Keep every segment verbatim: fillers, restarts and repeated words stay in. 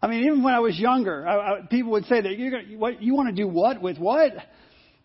I mean, even when I was younger, I, I, people would say that you're gonna, what, you want to do what with what?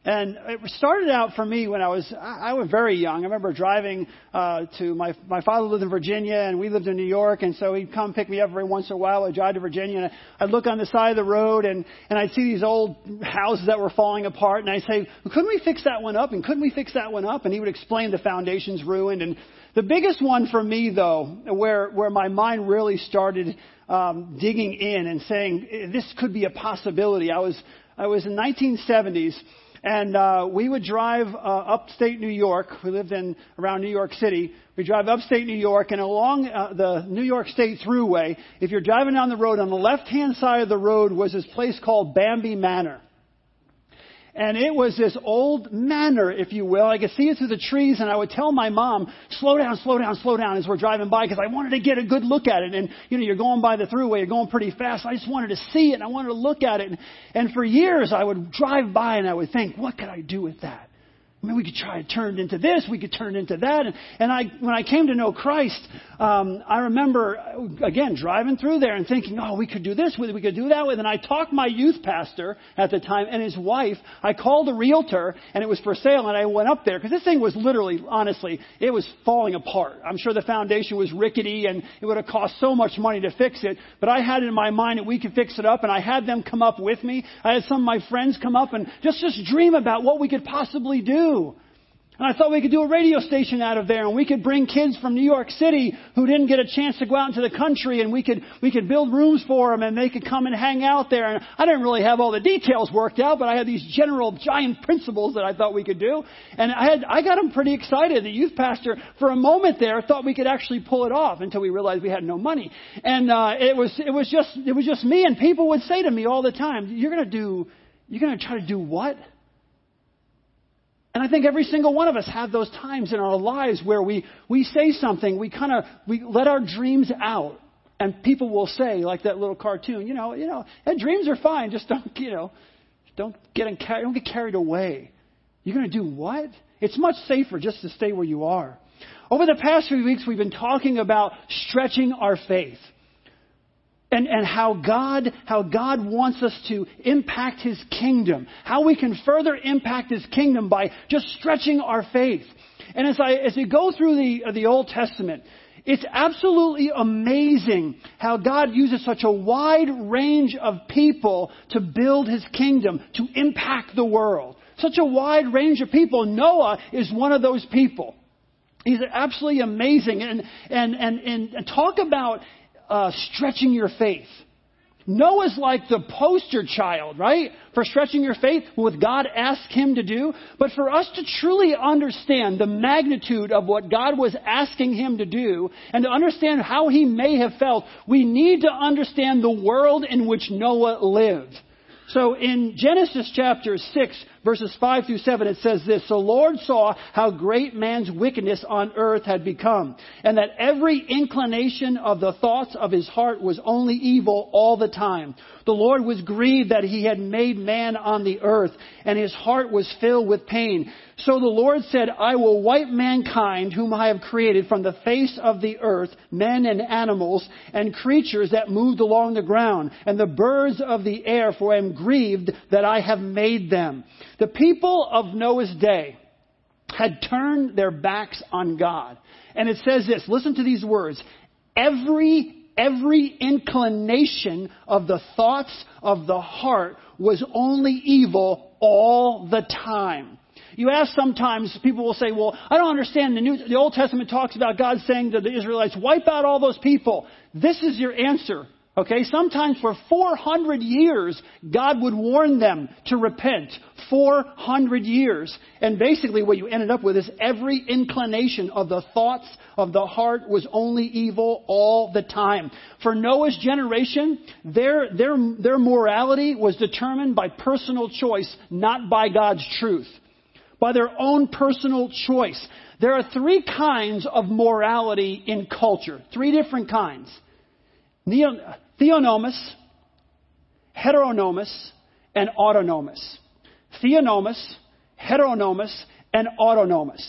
And it started out for me when I was, I, I was very young. I remember driving uh, to my, my father lived in Virginia and we lived in New York. And so he'd come pick me up every once in a while. I'd drive to Virginia and I'd look on the side of the road and, and I'd see these old houses that were falling apart. And I'd say, well, couldn't we fix that one up? And couldn't we fix that one up? And he would explain the foundation's ruined. And the biggest one for me, though, where, where my mind really started um, digging in and saying, this could be a possibility. I was, I was in nineteen seventies. And uh, we would drive uh, upstate New York. We lived in around New York City. We drive upstate New York, and along uh, the New York State Thruway, if you're driving down the road, on the left-hand side of the road was this place called Bambi Manor. And it was this old manor, if you will. I could see it through the trees, and I would tell my mom, slow down, slow down, slow down as we're driving by, because I wanted to get a good look at it. And, you know, you're going by the thruway, you're going pretty fast. I just wanted to see it, and I wanted to look at it. And, and for years, I would drive by, and I would think, what could I do with that? I mean, we could try to turn it into this, we could turn it into that. And, and I, when I came to know Christ, um, I remember, again, driving through there and thinking, oh, we could do this with it, we could do that with it. And I talked my youth pastor at the time and his wife. I called a realtor, and it was for sale, and I went up there. Because this thing was literally, honestly, it was falling apart. I'm sure the foundation was rickety, and it would have cost so much money to fix it. But I had it in my mind that we could fix it up, and I had them come up with me. I had some of my friends come up and just, just dream about what we could possibly do. And I thought we could do a radio station out of there, and we could bring kids from New York City who didn't get a chance to go out into the country, and we could we could build rooms for them, and they could come and hang out there. And I didn't really have all the details worked out, but I had these general giant principles that I thought we could do. And I had I got them pretty excited. The youth pastor, for a moment there, thought we could actually pull it off until we realized we had no money. And uh, it was it was just it was just me. And people would say to me all the time, "You're gonna do you're gonna try to do what?" And I think every single one of us have those times in our lives where we, we say something, we kind of, we let our dreams out, and people will say, like that little cartoon, you know, you know, and dreams are fine, just don't, you know, don't get, in, don't get carried away. You're going to do what? It's much safer just to stay where you are. Over the past few weeks, we've been talking about stretching our faith. And, and how God, how God wants us to impact His kingdom. How we can further impact His kingdom by just stretching our faith. And as I, as we go through the, the Old Testament, it's absolutely amazing how God uses such a wide range of people to build His kingdom, to impact the world. Such a wide range of people. Noah is one of those people. He's absolutely amazing. And, and, and, and talk about Uh, stretching your faith. Noah's like the poster child, right? For stretching your faith, what God asked him to do. But for us to truly understand the magnitude of what God was asking him to do, and to understand how he may have felt, we need to understand the world in which Noah lived. So in Genesis chapter six, verses five through seven, it says this: "The Lord saw how great man's wickedness on earth had become, and that every inclination of the thoughts of his heart was only evil all the time. The Lord was grieved that he had made man on the earth, and his heart was filled with pain. So the Lord said, I will wipe mankind, whom I have created, from the face of the earth, men and animals, and creatures that moved along the ground, and the birds of the air, for I am grieved that I have made them." The people of Noah's day had turned their backs on God. And it says this, listen to these words: Every, every inclination of the thoughts of the heart was only evil all the time. You ask sometimes, people will say, well, I don't understand. The, New, the Old Testament talks about God saying to the Israelites, wipe out all those people. This is your answer. Okay, sometimes for four hundred years, God would warn them to repent. four hundred years. And basically what you ended up with is every inclination of the thoughts of the heart was only evil all the time. For Noah's generation, their, their, their morality was determined by personal choice, not by God's truth. By their own personal choice. There are three kinds of morality in culture. Three different kinds. Theonomous, heteronomous, and autonomous. Theonomous, heteronomous, and autonomous.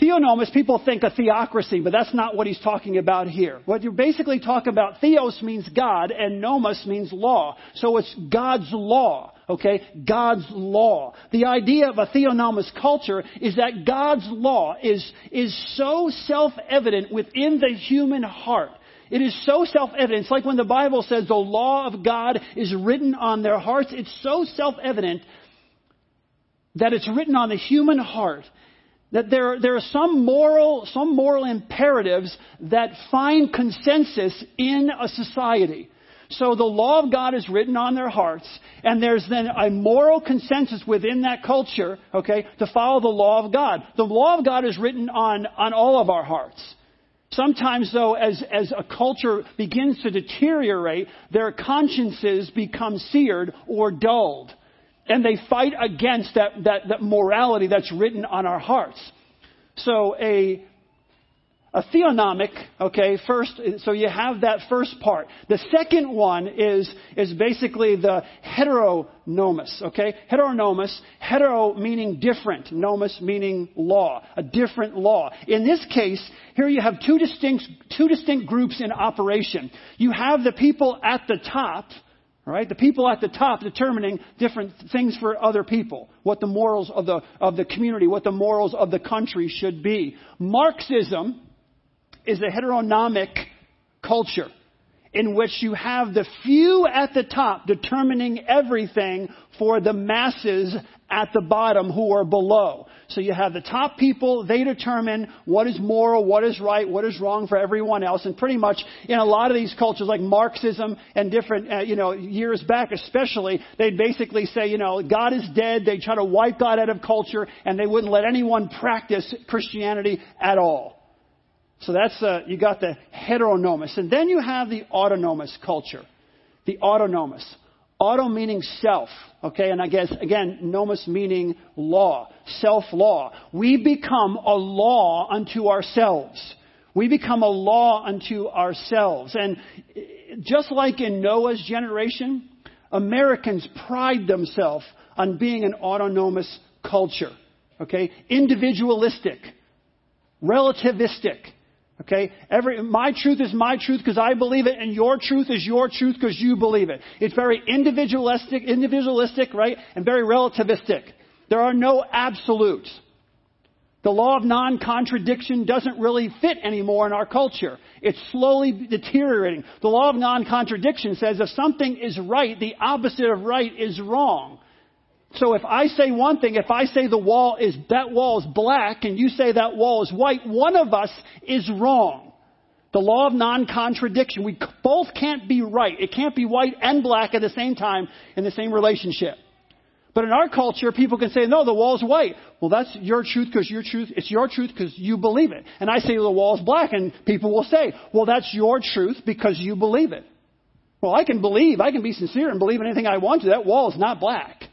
Theonomos, people think a theocracy, but that's not what he's talking about here. What you're basically talking about, theos means God, and nomos means law. So it's God's law, okay? God's law. The idea of a theonomos culture is that God's law is, is so self-evident within the human heart. It is so self-evident. It's like when the Bible says the law of God is written on their hearts. It's so self-evident that it's written on the human heart. That there, there are some moral, some moral imperatives that find consensus in a society. So the law of God is written on their hearts, and there's then a moral consensus within that culture, okay, to follow the law of God. The law of God is written on, on all of our hearts. Sometimes, though, as, as a culture begins to deteriorate, their consciences become seared or dulled. And they fight against that, that, that morality that's written on our hearts. So a, a theonomic, okay, first, so you have that first part. The second one is, is basically the heteronomos, okay? Heteronomos, hetero meaning different, nomos meaning law, a different law. In this case, here you have two distinct, two distinct groups in operation. You have the people at the top, right? The people at the top determining different things for other people, what the morals of the of the community, what the morals of the country should be. Marxism is a heteronomic culture in which you have the few at the top determining everything for the masses at the bottom who are below. So you have the top people, they determine what is moral, what is right, what is wrong for everyone else. And pretty much in a lot of these cultures like Marxism and different, uh, you know, years back especially, they'd basically say, you know, God is dead. They try to wipe God out of culture and they wouldn't let anyone practice Christianity at all. So that's, uh, you got the heteronomous. And then you have the autonomous culture. The autonomous. Auto meaning self, okay? And I guess, again, nomos meaning law, self-law. We become a law unto ourselves. We become a law unto ourselves. And just like in Noah's generation, Americans pride themselves on being an autonomous culture, okay? Individualistic, relativistic. Okay, every my truth is my truth because I believe it, and your truth is your truth because you believe it. It's very individualistic, individualistic, right, and very relativistic. There are no absolutes. The law of non-contradiction doesn't really fit anymore in our culture. It's slowly deteriorating. The law of non-contradiction says if something is right, the opposite of right is wrong. So if I say one thing, if I say the wall is, that wall is black and you say that wall is white, one of us is wrong. The law of non-contradiction. We both can't be right. It can't be white and black at the same time in the same relationship. But in our culture, people can say, no, the wall is white. Well, that's your truth because your truth, it's your truth because you believe it. And I say the wall is black and people will say, well, that's your truth because you believe it. Well, I can believe, I can be sincere and believe in anything I want to. That wall is not black.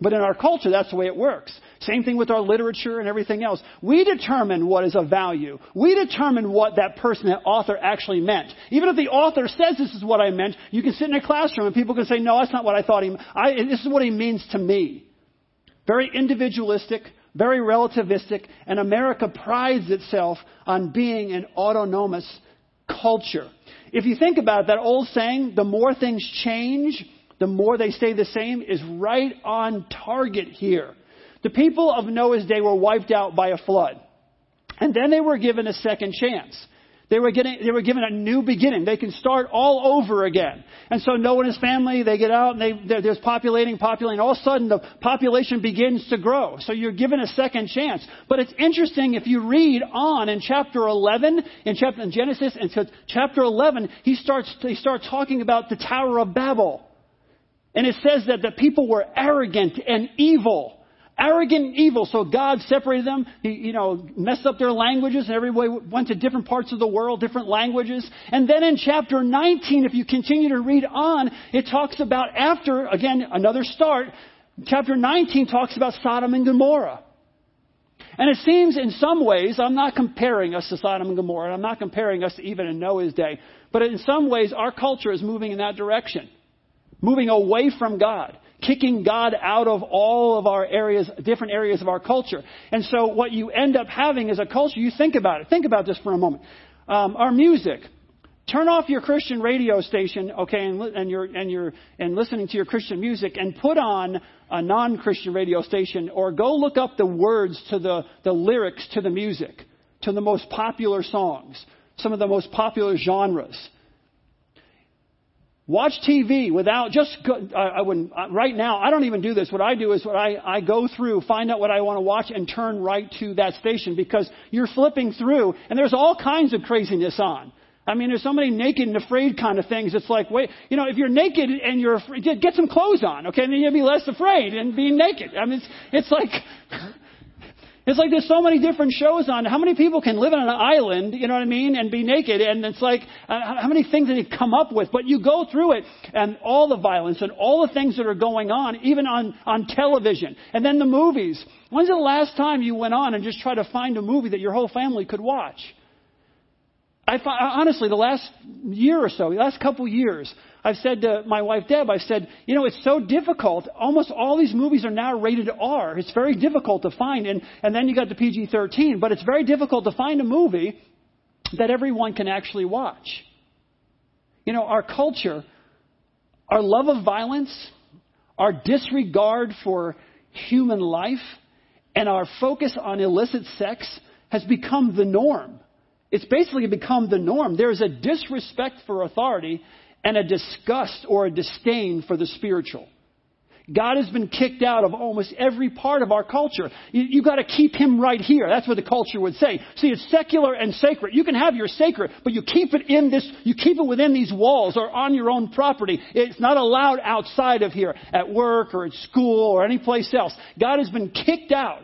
But in our culture, that's the way it works. Same thing with our literature and everything else. We determine what is of value. We determine what that person, that author actually meant. Even if the author says this is what I meant, you can sit in a classroom and people can say, no, that's not what I thought he meant. I, this is what he means to me. Very individualistic, very relativistic, and America prides itself on being an autonomous culture. If you think about it, that old saying, the more things change, the more they stay the same, is right on target here. The people of Noah's day were wiped out by a flood. And then they were given a second chance. They were getting, they were given a new beginning. They can start all over again. And so Noah and his family, they get out and they, they're, they're populating, populating. All of a sudden the population begins to grow. So you're given a second chance. But it's interesting if you read on in chapter eleven, in chapter, in Genesis, and so chapter eleven, he starts, they start talking about the Tower of Babel. And it says that the people were arrogant and evil. Arrogant and evil. So God separated them. He, you know, messed up their languages and everybody went to different parts of the world, different languages. And then in chapter nineteen, if you continue to read on, it talks about after, again, another start, chapter nineteen talks about Sodom and Gomorrah. And it seems in some ways, I'm not comparing us to Sodom and Gomorrah, and I'm not comparing us to even in Noah's day, but in some ways our culture is moving in that direction. Moving away from God, kicking God out of all of our areas, different areas of our culture. And so what you end up having is a culture. You think about it. Think about this for a moment. Um, our music. Turn off your Christian radio station, okay, and, and you're and you're and listening to your Christian music, and put on a non-Christian radio station, or go look up the words to the, the lyrics to the music, to the most popular songs, some of the most popular genres. Watch T V without just go, I, I wouldn't right now. I don't even do this. What I do is what I, I go through, find out what I want to watch, and turn right to that station, because you're flipping through, and there's all kinds of craziness on. I mean, there's so many naked and afraid kind of things. It's like, wait, you know, if you're naked and you're afraid, get some clothes on, okay? And then you'll be less afraid and be naked. I mean, it's, it's like, it's like there's so many different shows on. How many people can live on an island, you know what I mean, and be naked? And it's like, uh, how many things that they come up with? But you go through it, and all the violence and all the things that are going on, even on, on television. And then the movies. When's the last time you went on and just tried to find a movie that your whole family could watch? I, honestly, the last year or so, the last couple years, I've said to my wife, Deb, I've said, you know, it's so difficult. Almost all these movies are now rated R. It's very difficult to find. And, and then you got the P G thirteen. But it's very difficult to find a movie that everyone can actually watch. You know, our culture, our love of violence, our disregard for human life, and our focus on illicit sex has become the norm. It's basically become the norm. There is a disrespect for authority and a disgust or a disdain for the spiritual. God has been kicked out of almost every part of our culture. You, you got to keep him right here. That's what the culture would say. See, it's secular and sacred. You can have your sacred, but you keep it in this, you keep it within these walls or on your own property. It's not allowed outside of here at work or at school or any place else. God has been kicked out.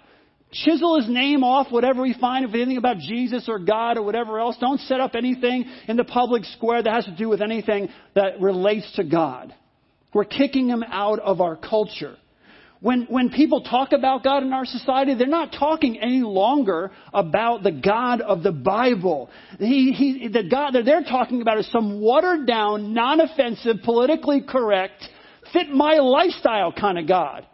Chisel his name off, whatever we find, if anything about Jesus or God or whatever else. Don't set up anything in the public square that has to do with anything that relates to God. We're kicking him out of our culture. When, when people talk about God in our society, they're not talking any longer about the God of the Bible. He, he, the God that they're talking about is some watered down, non-offensive, politically correct, fit my lifestyle kind of God.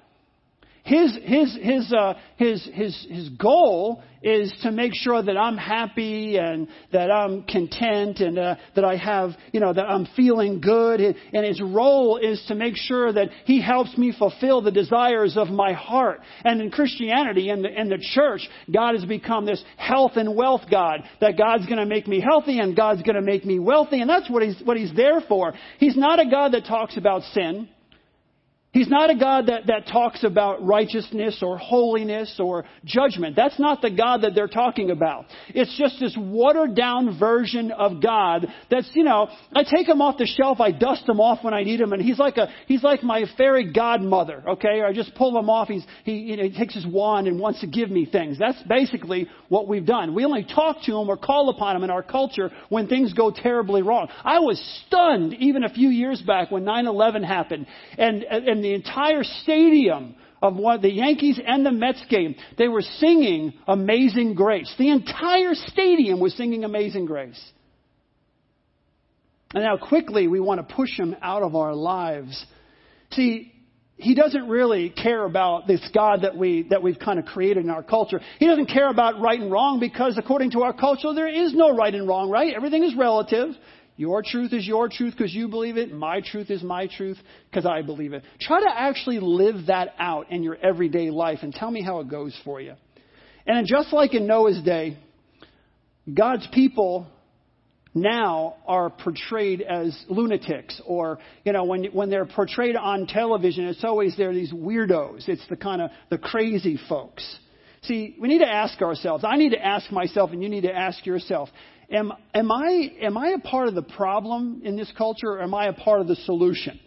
His his his uh, his his his goal is to make sure that I'm happy and that I'm content and uh, that I have, you know, that I'm feeling good. And his role is to make sure that he helps me fulfill the desires of my heart. And in Christianity and the, and the church, God has become this health and wealth God, that God's going to make me healthy and God's going to make me wealthy. And that's what he's what he's there for. He's not a God that talks about sin. He's not a God that, that talks about righteousness or holiness or judgment. That's not the God that they're talking about. It's just this watered down version of God that's, you know, I take him off the shelf, I dust him off when I need him, and he's like a he's like my fairy godmother, okay? Or I just pull him off, he's he you know, he takes his wand and wants to give me things. That's basically what we've done. We only talk to him or call upon him in our culture when things go terribly wrong. I was stunned even a few years back when nine eleven happened, and and the entire stadium of one, the Yankees and the Mets game, they were singing Amazing Grace. The entire stadium was singing Amazing Grace. And now quickly we want to push him out of our lives. See, he doesn't really care about this God that, we, that we've kind of created in our culture. He doesn't care about right and wrong because according to our culture, there is no right and wrong, right? Everything is relative. Your truth is your truth because you believe it. My truth is my truth because I believe it. Try to actually live that out in your everyday life and tell me how it goes for you. And just like in Noah's day, God's people now are portrayed as lunatics, or, you know, when when they're portrayed on television, it's always they're these weirdos. It's the kind of the crazy folks. See, we need to ask ourselves. I need to ask myself and you need to ask yourself. Am, am I am I a part of the problem in this culture, or am I a part of the solution?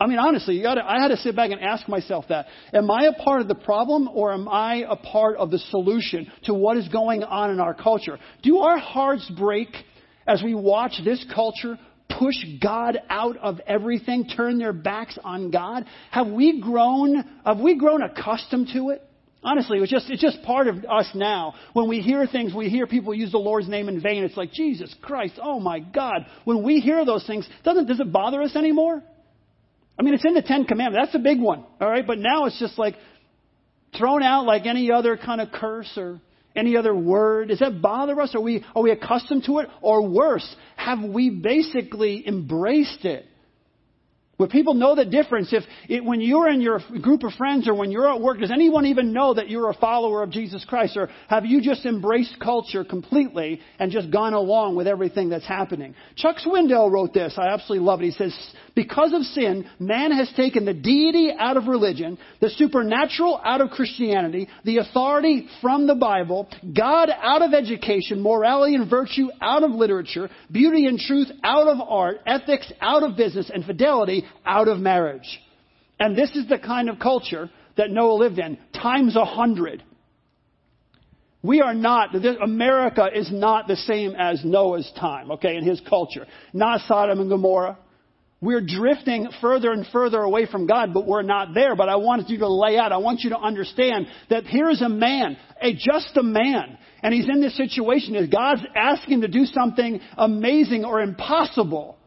I mean, honestly, you gotta, I had to sit back and ask myself that. Am I a part of the problem, or am I a part of the solution to what is going on in our culture? Do our hearts break as we watch this culture push God out of everything, turn their backs on God? Have we grown, have we grown accustomed to it? Honestly, it's just it's just part of us now. When we hear things, we hear people use the Lord's name in vain. It's like, Jesus Christ, oh my God. When we hear those things, doesn't does it bother us anymore? I mean, it's in the Ten Commandments. That's a big one, all right? But now it's just like thrown out like any other kind of curse or any other word. Does that bother us? Are we are we accustomed to it? Or worse, have we basically embraced it? Would people know the difference if it, when you're in your group of friends or when you're at work, does anyone even know that you're a follower of Jesus Christ? Or have you just embraced culture completely and just gone along with everything that's happening? Chuck Swindoll wrote this. I absolutely love it. He says, because of sin, man has taken the deity out of religion, the supernatural out of Christianity, the authority from the Bible, God out of education, morality and virtue out of literature, beauty and truth out of art, ethics out of business, and fidelity out of marriage. And this is the kind of culture that Noah lived in, times a hundred. We are not, America is not the same as Noah's time, okay, in his culture. Not Sodom and Gomorrah. We're drifting further and further away from God, but we're not there. But I wanted you to lay out. I want you to understand that here is a man, a just a man, and he's in this situation that God's asking him to do something amazing or impossible.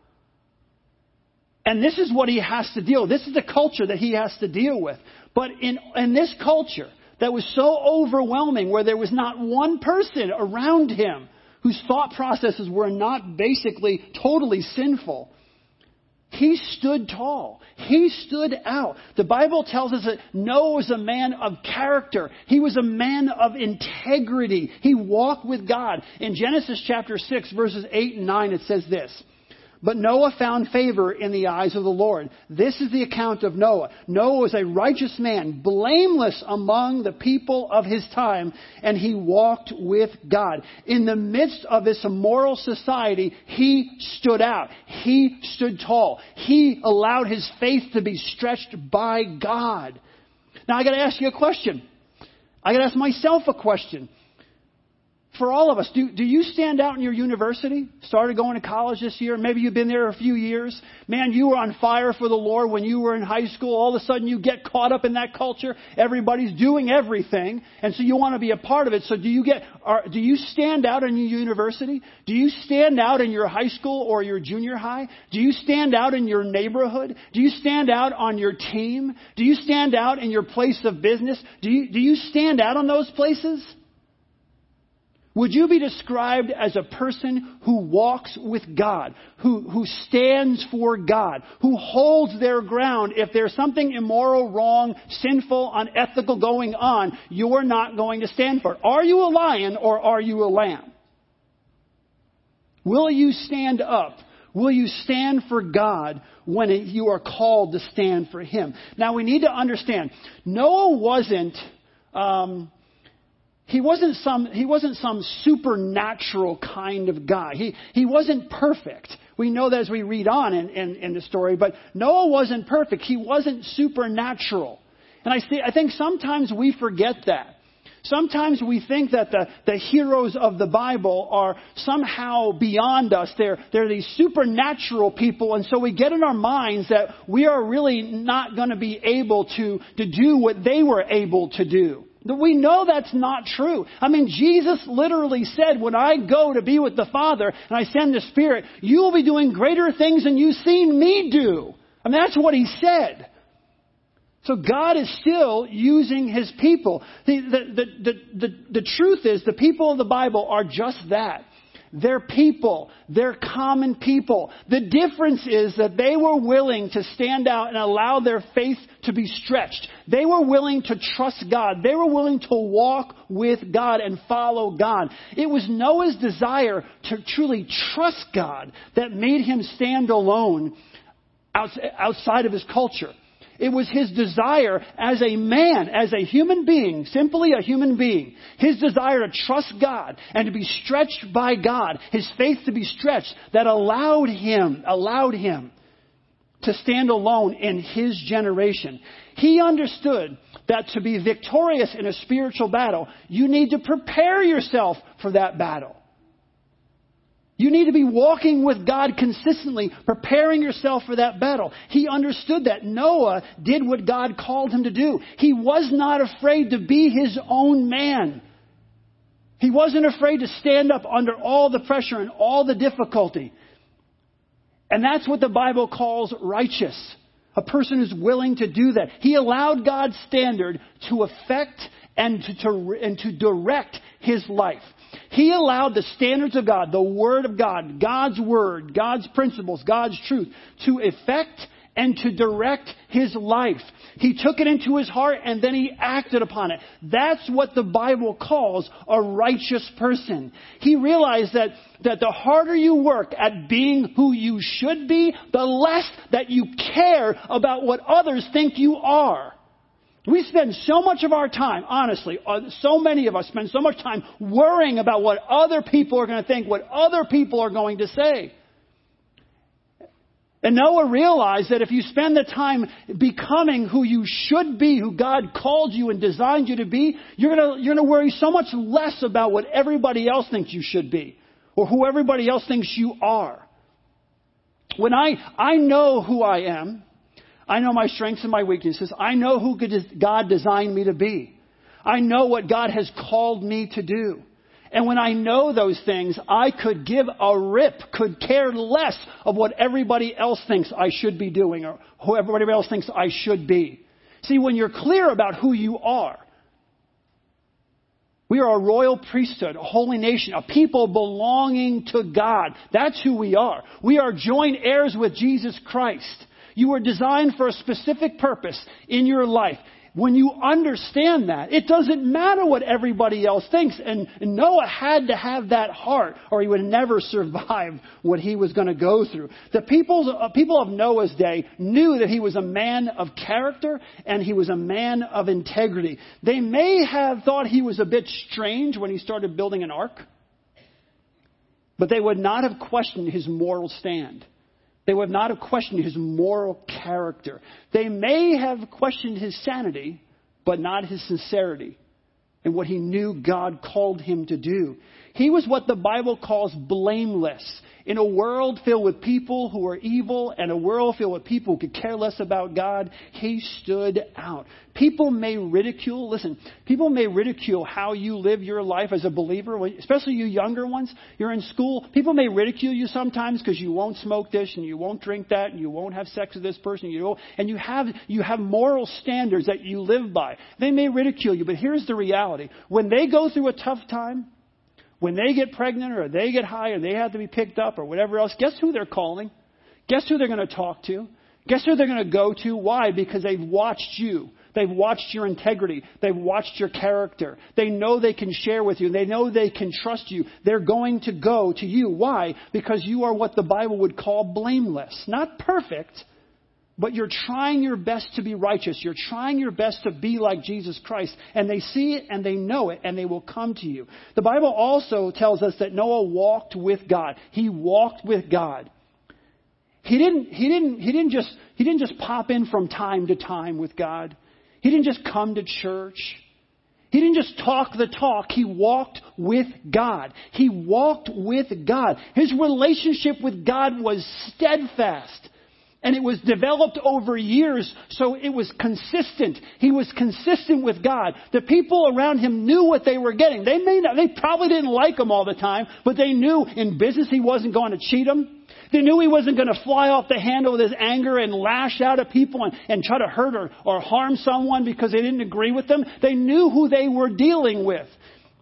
And this is what he has to deal with. This is the culture that he has to deal with. But in, in this culture that was so overwhelming, where there was not one person around him whose thought processes were not basically totally sinful, he stood tall. He stood out. The Bible tells us that Noah was a man of character. He was a man of integrity. He walked with God. In Genesis chapter six, verses eight and nine, it says this. But Noah found favor in the eyes of the Lord. This is the account of Noah. Noah was a righteous man, blameless among the people of his time, and he walked with God. In the midst of this immoral society, he stood out. He stood tall. He allowed his faith to be stretched by God. Now, I got to ask you a question. I got to ask myself a question. For all of us, do, do you stand out in your university? Started going to college this year. Maybe you've been there a few years. Man, you were on fire for the Lord when you were in high school. All of a sudden you get caught up in that culture. Everybody's doing everything. And so you want to be a part of it. So do you get, are, do you stand out in your university? Do you stand out in your high school or your junior high? Do you stand out in your neighborhood? Do you stand out on your team? Do you stand out in your place of business? Do you, do you stand out on those places? Would you be described as a person who walks with God, who, who stands for God, who holds their ground? If there's something immoral, wrong, sinful, unethical going on, you're not going to stand for it. Are you a lion or are you a lamb? Will you stand up? Will you stand for God when you are called to stand for Him? Now, we need to understand, Noah wasn't... Um, He wasn't some, he wasn't some supernatural kind of guy. He, he wasn't perfect. We know that as we read on in, in, in the story, but Noah wasn't perfect. He wasn't supernatural. And I see, I think sometimes we forget that. Sometimes we think that the, the heroes of the Bible are somehow beyond us. They're, they're these supernatural people. And so we get in our minds that we are really not going to be able to, to do what they were able to do. We know that's not true. I mean, Jesus literally said, when I go to be with the Father and I send the Spirit, you will be doing greater things than you've seen me do. I mean, that's what He said. So God is still using His people. The, the, the, the, the, the truth is, the people of the Bible are just that. They're people. They're common people. The difference is that they were willing to stand out and allow their faith to be stretched. They were willing to trust God. They were willing to walk with God and follow God. It was Noah's desire to truly trust God that made him stand alone outside of his culture. It was his desire as a man, as a human being, simply a human being, his desire to trust God and to be stretched by God, his faith to be stretched, that allowed him, allowed him to stand alone in his generation. He understood that to be victorious in a spiritual battle, you need to prepare yourself for that battle. You need to be walking with God consistently, preparing yourself for that battle. He understood that. Noah did what God called him to do. He was not afraid to be his own man. He wasn't afraid to stand up under all the pressure and all the difficulty. And that's what the Bible calls righteous. A person who's willing to do that. He allowed God's standard to affect and to, to and to direct his life. He allowed the standards of God, the Word of God, God's Word, God's principles, God's truth to affect and to direct his life. He took it into his heart and then he acted upon it. That's what the Bible calls a righteous person. He realized that, that the harder you work at being who you should be, the less that you care about what others think you are. We spend so much of our time, honestly, so many of us spend so much time worrying about what other people are going to think, what other people are going to say. And Noah realized that if you spend the time becoming who you should be, who God called you and designed you to be, you're going to, you're going to worry so much less about what everybody else thinks you should be or who everybody else thinks you are. When I, I know who I am, I know my strengths and my weaknesses. I know who God designed me to be. I know what God has called me to do. And when I know those things, I could give a rip, could care less of what everybody else thinks I should be doing or who everybody else thinks I should be. See, when you're clear about who you are, we are a royal priesthood, a holy nation, a people belonging to God. That's who we are. We are joint heirs with Jesus Christ. You were designed for a specific purpose in your life. When you understand that, it doesn't matter what everybody else thinks. And Noah had to have that heart or he would never survive what he was going to go through. The people's, uh, people of Noah's day knew that he was a man of character and he was a man of integrity. They may have thought he was a bit strange when he started building an ark, but they would not have questioned his moral stand. They would not have questioned his moral character. They may have questioned his sanity, but not his sincerity and what he knew God called him to do. He was what the Bible calls blameless. In a world filled with people who are evil and a world filled with people who could care less about God, he stood out. People may ridicule, listen, people may ridicule how you live your life as a believer, especially you younger ones. You're in school. People may ridicule you sometimes because you won't smoke this and you won't drink that and you won't have sex with this person. You won't, and you have, you have moral standards that you live by. They may ridicule you, but here's the reality. When they go through a tough time, when they get pregnant or they get high or they have to be picked up or whatever else, guess who they're calling? Guess who they're going to talk to? Guess who they're going to go to? Why? Because they've watched you. They've watched your integrity. They've watched your character. They know they can share with you. They know they can trust you. They're going to go to you. Why? Because you are what the Bible would call blameless. Not perfect, but you're trying your best to be righteous. You're trying your best to be like Jesus Christ. And they see it and they know it and they will come to you. The Bible also tells us that Noah walked with God. He walked with God. He didn't, he didn't, he didn't just, he didn't just pop in from time to time with God. He didn't just come to church. He didn't just talk the talk. He walked with God. He walked with God. His relationship with God was steadfast. And it was developed over years, so it was consistent. He was consistent with God. The people around him knew what they were getting. They may not, they probably didn't like him all the time, but they knew in business he wasn't going to cheat them. They knew he wasn't going to fly off the handle with his anger and lash out at people and, and try to hurt or, or harm someone because they didn't agree with them. They knew who they were dealing with.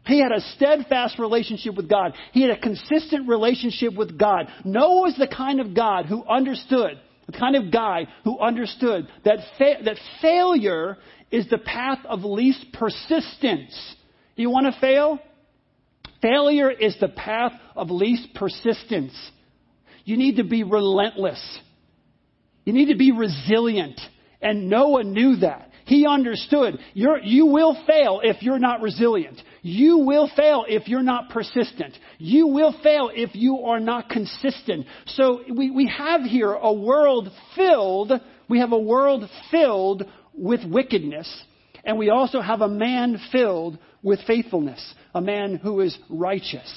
He had a steadfast relationship with God. He had a consistent relationship with God. Noah was the kind of God who understood The kind of guy who understood that fa- that failure is the path of least persistence. You want to fail? Failure is the path of least persistence. You need to be relentless. You need to be resilient. And Noah knew that. He understood you're, you will fail if you're not resilient. You will fail if you're not persistent. You will fail if you are not consistent. So we, we have here a world filled, we have a world filled with wickedness. And we also have a man filled with faithfulness, a man who is righteous.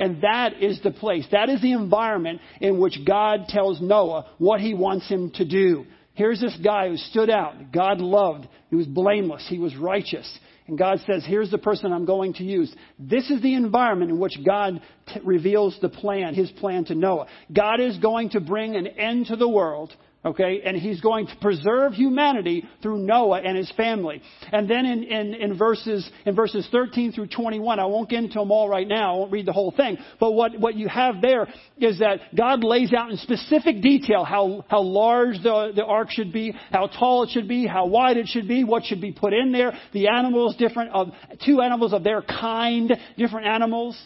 And that is the place, that is the environment in which God tells Noah what he wants him to do. Here's this guy who stood out. God loved. He was blameless. He was righteous. And God says, here's the person I'm going to use. This is the environment in which God t- reveals the plan, his plan to Noah. God is going to bring an end to the world. Okay, and he's going to preserve humanity through Noah and his family. And then in, in, in verses in verses thirteen through twenty-one, I won't get into them all right now. I won't read the whole thing. But what, what you have there is that God lays out in specific detail how, how large the, the ark should be, how tall it should be, how wide it should be, what should be put in there, the animals different of two animals of their kind, different animals.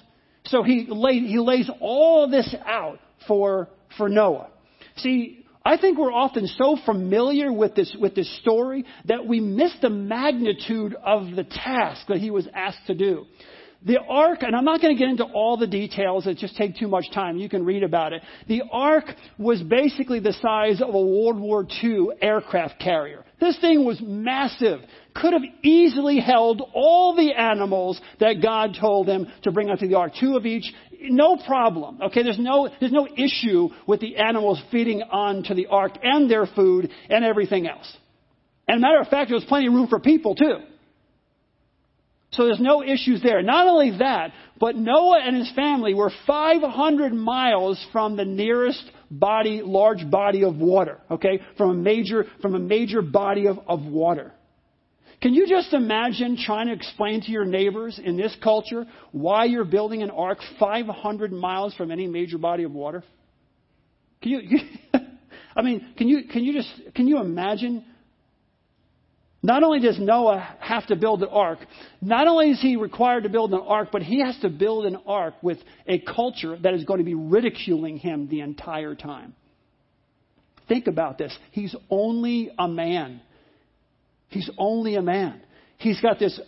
So he lay, he lays all this out for for Noah. See, I think we're often so familiar with this with this story that we miss the magnitude of the task that he was asked to do. The ark, and I'm not going to get into all the details, it just takes too much time. You can read about it. The ark was basically the size of a World War Two aircraft carrier. This thing was massive. Could have easily held all the animals that God told them to bring onto the ark, two of each. No problem. Okay, there's no there's no issue with the animals feeding onto the ark and their food and everything else. And matter of fact, there was plenty of room for people too. So there's no issues there. Not only that, but Noah and his family were five hundred miles from the nearest body, large body of water. Okay, from a major from a major body of, of water. Can you just imagine trying to explain to your neighbors in this culture why you're building an ark five hundred miles from any major body of water? Can you? I mean, can you? Can you just? Can you imagine? Not only does Noah have to build an ark, not only is he required to build an ark, but he has to build an ark with a culture that is going to be ridiculing him the entire time. Think about this. He's only a man. He's only a man. He's got this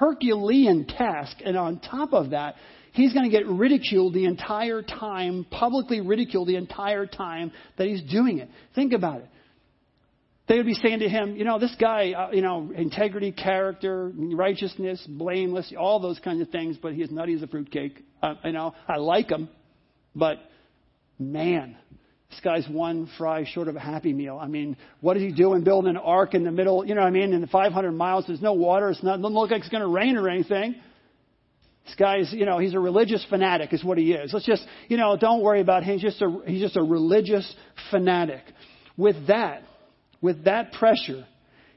Herculean task, and on top of that, he's going to get ridiculed the entire time, publicly ridiculed the entire time that he's doing it. Think about it. They would be saying to him, you know, this guy, uh, you know, integrity, character, righteousness, blameless, all those kinds of things, but he is nutty as a fruitcake. Uh, you know, I like him, but man, this guy's one fry short of a Happy Meal. I mean, what is he doing building an ark in the middle? You know what I mean? In the five hundred miles, there's no water. It's not, doesn't look like it's going to rain or anything. This guy's, you know, he's a religious fanatic is what he is. Let's just, you know, don't worry about him. He's just a, he's just a religious fanatic. With that, with that pressure,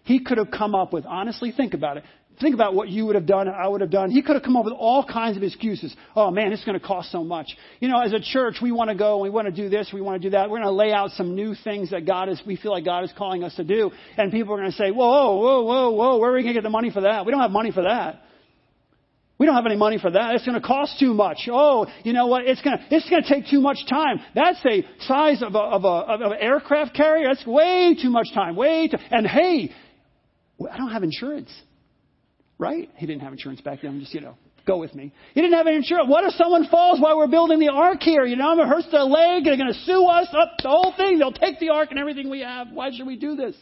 he could have come up with, honestly, think about it. Think about what you would have done, I would have done. He could have come up with all kinds of excuses. Oh, man, it's going to cost so much. You know, as a church, we want to go, we want to do this, we want to do that. We're going to lay out some new things that God is, we feel like God is calling us to do. And people are going to say, whoa, whoa, whoa, whoa, where are we going to get the money for that? We don't have money for that. We don't have any money for that. It's going to cost too much. Oh, you know what? It's going to, it's going to take too much time. That's a size of a, of a, of an aircraft carrier. That's way too much time. Way too, and hey, I don't have insurance. Right? He didn't have insurance back then. I'm just, you know, go with me. He didn't have any insurance. What if someone falls while we're building the ark here? You know, it hurts their leg. They're going to sue us up the whole thing. They'll take the ark and everything we have. Why should we do this?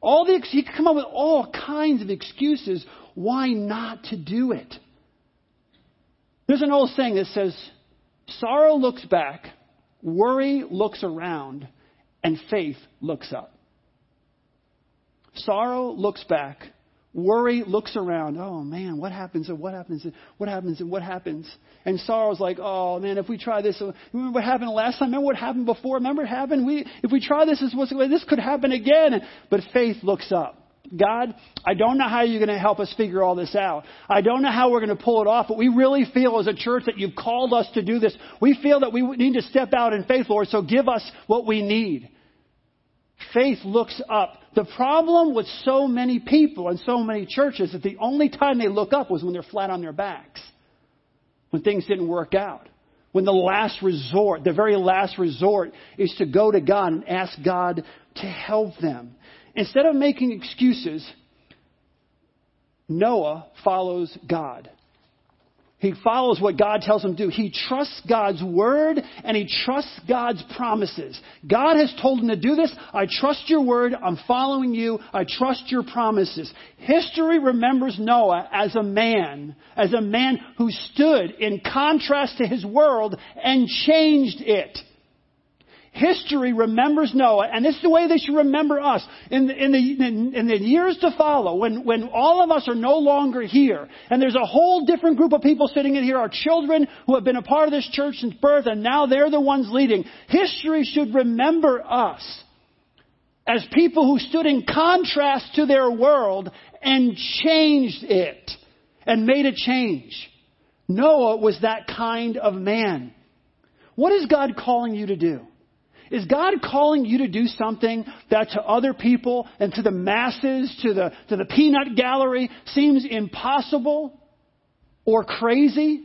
All the, he could come up with all kinds of excuses why not to do it. There's an old saying that says, sorrow looks back, worry looks around, and faith looks up. Sorrow looks back, worry looks around. Oh, man, what happens and what happens and what happens and what happens? And sorrow's like, oh, man, if we try this, remember what happened last time? Remember what happened before? Remember what happened? We, if we try this, this could happen again. But faith looks up. God, I don't know how you're going to help us figure all this out. I don't know how we're going to pull it off, but we really feel as a church that you've called us to do this. We feel that we need to step out in faith, Lord, so give us what we need. Faith looks up. The problem with so many people and so many churches is that the only time they look up was when they're flat on their backs, when things didn't work out, when the last resort, the very last resort is to go to God and ask God to help them. Instead of making excuses, Noah follows God. He follows what God tells him to do. He trusts God's word and he trusts God's promises. God has told him to do this. I trust your word. I'm following you. I trust your promises. History remembers Noah as a man, as a man who stood in contrast to his world and changed it. History remembers Noah, and this is the way they should remember us. In the, in the, in, in the years to follow, when, when all of us are no longer here, and there's a whole different group of people sitting in here, our children who have been a part of this church since birth, and now they're the ones leading. History should remember us as people who stood in contrast to their world and changed it and made a change. Noah was that kind of man. What is God calling you to do? Is God calling you to do something that to other people and to the masses, to the, to the peanut gallery, seems impossible or crazy?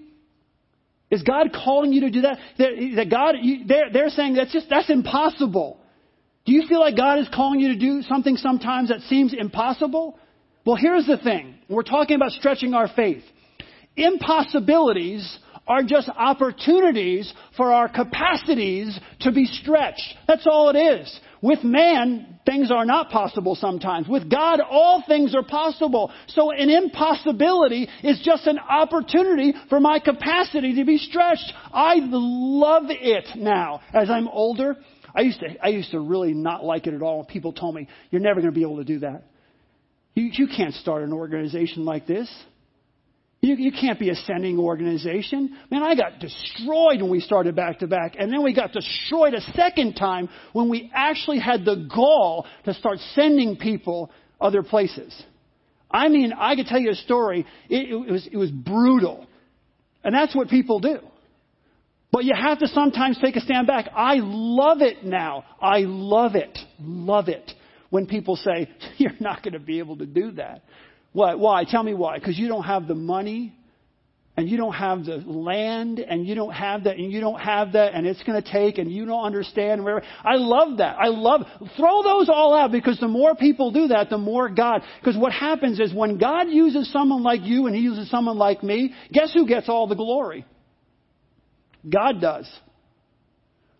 Is God calling you to do that? That, that God, you, they're, they're saying that's just, that's impossible. Do you feel like God is calling you to do something sometimes that seems impossible? Well, here's the thing. We're talking about stretching our faith. Impossibilities are just opportunities for our capacities to be stretched. That's all it is. With man, things are not possible sometimes. With God, all things are possible. So an impossibility is just an opportunity for my capacity to be stretched. I love it now. As I'm older, I used to, I used to really not like it at all. People told me, you're never going to be able to do that. You, you can't start an organization like this. You, you can't be a sending organization. Man, I got destroyed when we started back-to-back. And then we got destroyed a second time when we actually had the gall to start sending people other places. I mean, I could tell you a story. It, it was, it was brutal. And that's what people do. But you have to sometimes take a stand back. I love it now. I love it. Love it. When people say, you're not going to be able to do that. What? Why? Tell me why. Because you don't have the money, and you don't have the land, and you don't have that, and you don't have that, and it's going to take, and you don't understand. Whatever. I love that. I love, throw those all out, because the more people do that, the more God, because what happens is when God uses someone like you and he uses someone like me, guess who gets all the glory? God does.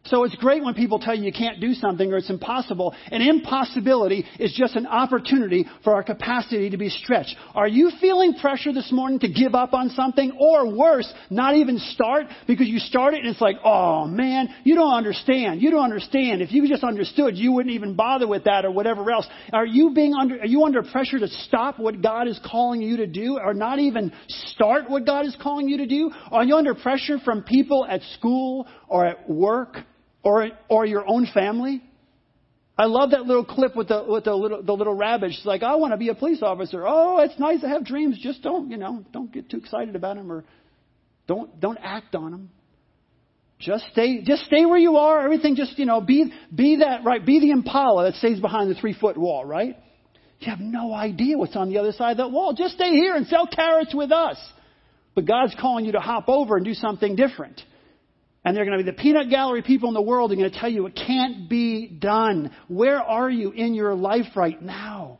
So it's great when people tell you you can't do something or it's impossible. An impossibility is just an opportunity for our capacity to be stretched. Are you feeling pressure this morning to give up on something, or worse, not even start because you started and it's like, oh man, you don't understand. You don't understand. If you just understood, you wouldn't even bother with that or whatever else. Are you being under, are you under pressure to stop what God is calling you to do, or not even start what God is calling you to do? Are you under pressure from people at school or at work? Or, or your own family. I love that little clip with the with the little the little rabbit. She's like, I want to be a police officer. Oh, it's nice to have dreams. Just don't, you know, don't get too excited about them, or don't don't act on them. Just stay just stay where you are. Everything just, you know, be be that right. Be the Impala that stays behind the three foot wall, right? You have no idea what's on the other side of that wall. Just stay here and sell carrots with us. But God's calling you to hop over and do something different. And they're going to be the peanut gallery people in the world are going to tell you it can't be done. Where are you in your life right now?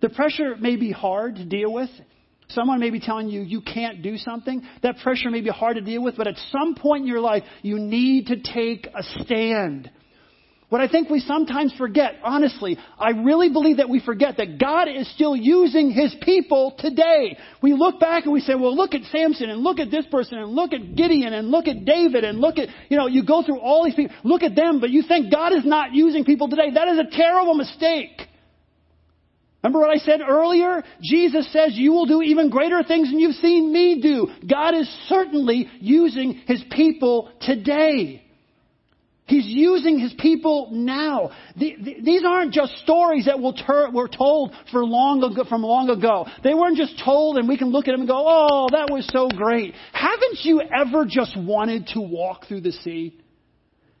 The pressure may be hard to deal with. Someone may be telling you you can't do something. That pressure may be hard to deal with, but at some point in your life, you need to take a stand. What I think we sometimes forget, honestly, I really believe that we forget that God is still using his people today. We look back and we say, well, look at Samson, and look at this person, and look at Gideon, and look at David, and look at, you know, you go through all these people, look at them, but you think God is not using people today. That is a terrible mistake. Remember what I said earlier? Jesus says you will do even greater things than you've seen me do. God is certainly using his people today. He's using his people now. The, the, these aren't just stories that we'll ter- were told for long ago, from long ago. They weren't just told and we can look at them and go, oh, that was so great. Haven't you ever just wanted to walk through the sea?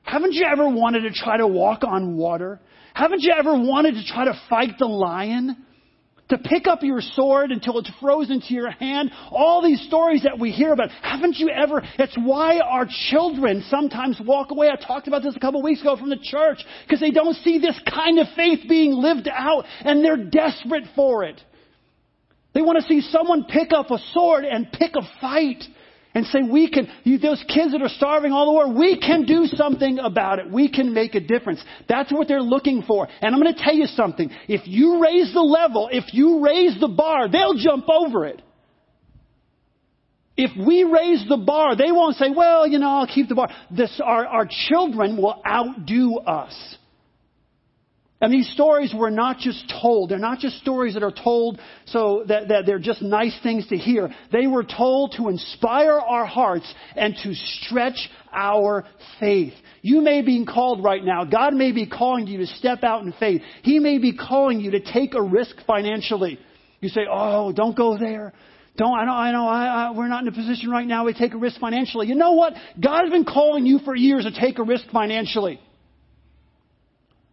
Haven't you ever wanted to try to walk on water? Haven't you ever wanted to try to fight the lion? To pick up your sword until it's frozen to your hand. All these stories that we hear about. Haven't you ever? It's why our children sometimes walk away. I talked about this a couple of weeks ago from the church. Because they don't see this kind of faith being lived out. And they're desperate for it. They want to see someone pick up a sword and pick a fight. And say, we can, you, those kids that are starving all over, we can do something about it. We can make a difference. That's what they're looking for. And I'm going to tell you something. If you raise the level, if you raise the bar, they'll jump over it. If we raise the bar, they won't say, well, you know, I'll keep the bar. This, our, our children will outdo us. And these stories were not just told. They're not just stories that are told so that, that they're just nice things to hear. They were told to inspire our hearts and to stretch our faith. You may be called right now. God may be calling you to step out in faith. He may be calling you to take a risk financially. You say, oh, don't go there. Don't, I know, I know, I, I, we're not in a position right now to take a risk financially. You know what? God's been calling you for years to take a risk financially.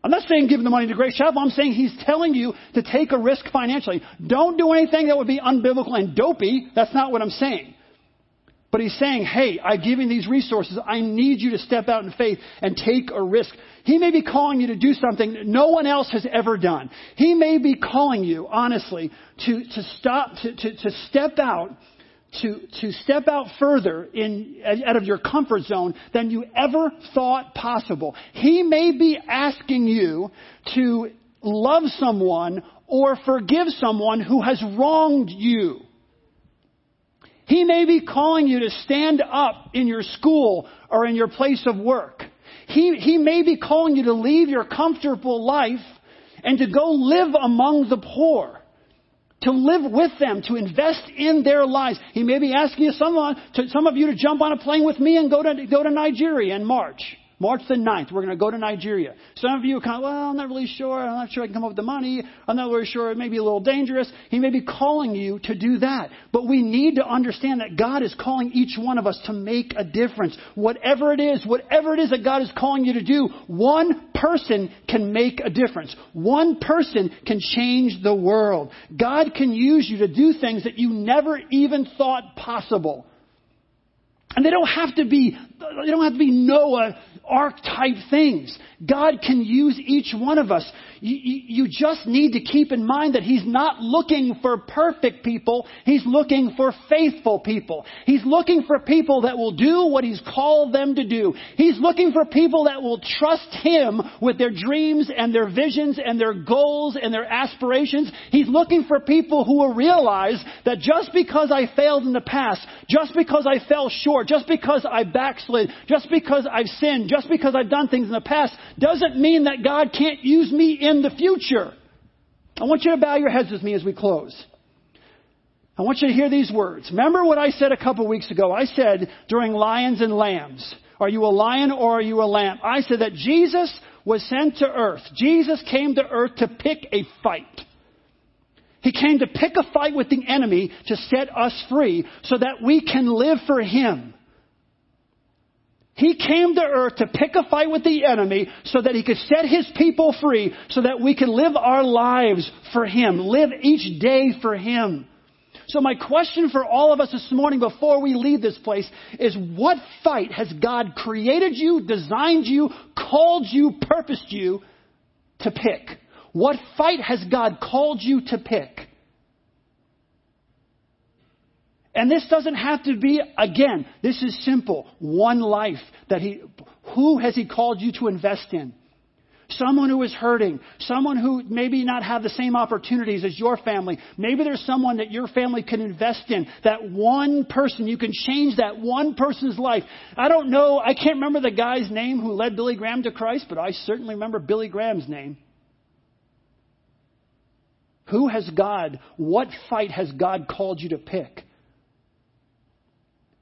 I'm not saying give the money to Grace Chapel. I'm saying he's telling you to take a risk financially. Don't do anything that would be unbiblical and dopey. That's not what I'm saying. But he's saying, hey, I've given these resources. I need you to step out in faith and take a risk. He may be calling you to do something no one else has ever done. He may be calling you, honestly, to, to stop, to, to, to step out, to, to step out further in, out of your comfort zone than you ever thought possible. He may be asking you to love someone or forgive someone who has wronged you. He may be calling you to stand up in your school or in your place of work. He, he may be calling you to leave your comfortable life and to go live among the poor, to live with them, to invest in their lives. He may be asking you someone, to, some of you to jump on a plane with me and go to, go to Nigeria in March. March the ninth, we're going to go to Nigeria. Some of you are kind of, well, I'm not really sure. I'm not sure I can come up with the money. I'm not really sure. It may be a little dangerous. He may be calling you to do that. But we need to understand that God is calling each one of us to make a difference. Whatever it is, whatever it is that God is calling you to do, one person can make a difference. One person can change the world. God can use you to do things that you never even thought possible. And they don't have to be, they don't have to be Noah archetype things. God can use each one of us. You, you, you just need to keep in mind that he's not looking for perfect people. He's looking for faithful people. He's looking for people that will do what he's called them to do. He's looking for people that will trust him with their dreams and their visions and their goals and their aspirations. He's looking for people who will realize that just because I failed in the past, just because I fell short, just because I backslid, just because I've sinned, just because I've done things in the past, doesn't mean that God can't use me in the future. I want you to bow your heads with me as we close. I want you to hear these words. Remember what I said a couple weeks ago. I said during Lions and Lambs, are you a lion or are you a lamb? I said that Jesus was sent to earth. Jesus came to earth to pick a fight. He came to pick a fight with the enemy to set us free so that we can live for him. He came to earth to pick a fight with the enemy so that he could set his people free so that we can live our lives for him, live each day for him. So my question for all of us this morning before we leave this place is, what fight has God created you, designed you, called you, purposed you to pick? What fight has God called you to pick? And this doesn't have to be, again, this is simple. One life that he, who has he called you to invest in? Someone who is hurting, someone who maybe not have the same opportunities as your family. Maybe there's someone that your family can invest in. That one person, you can change that one person's life. I don't know. I can't remember the guy's name who led Billy Graham to Christ, but I certainly remember Billy Graham's name. Who has God, what fight has God called you to pick?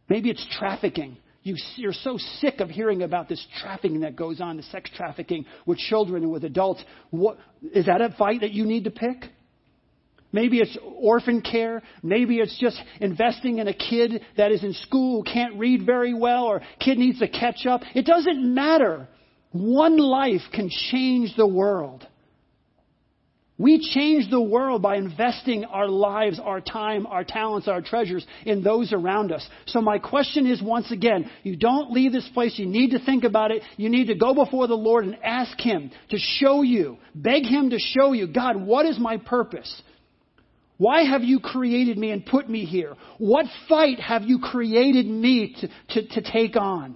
Maybe it's trafficking. You, you're so sick of hearing about this trafficking that goes on, the sex trafficking with children and with adults. What, is that a fight that you need to pick? Maybe it's orphan care. Maybe it's just investing in a kid that is in school, can't read very well, or kid needs to catch up. It doesn't matter. One life can change the world. We change the world by investing our lives, our time, our talents, our treasures in those around us. So my question is, once again, you don't leave this place. You need to think about it. You need to go before the Lord and ask him to show you, beg him to show you, God, what is my purpose? Why have you created me and put me here? What fight have you created me to, to, to take on?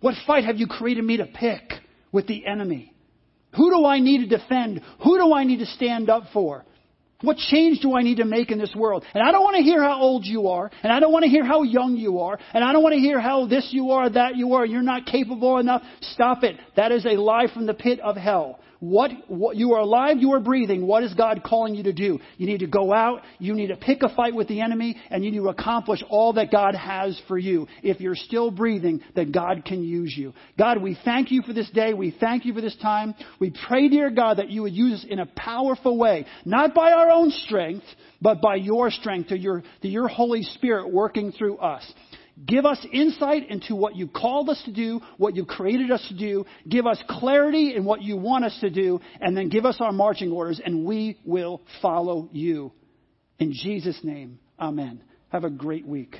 What fight have you created me to pick with the enemy? Who do I need to defend? Who do I need to stand up for? What change do I need to make in this world? And I don't want to hear how old you are. And I don't want to hear how young you are. And I don't want to hear how this you are, that you are. You're not capable enough. Stop it. That is a lie from the pit of hell. What, what you are alive, you are breathing. What is God calling you to do? You need to go out. You need to pick a fight with the enemy. And you need to accomplish all that God has for you. If you're still breathing, then God can use you. God, we thank you for this day. We thank you for this time. We pray, dear God, that you would use us in a powerful way. Not by our own strength, but by your strength, to your, to your Holy Spirit working through us. Give us insight into what you called us to do, what you created us to do. Give us clarity in what you want us to do, and then give us our marching orders, and we will follow you. In Jesus' name, amen. Have a great week.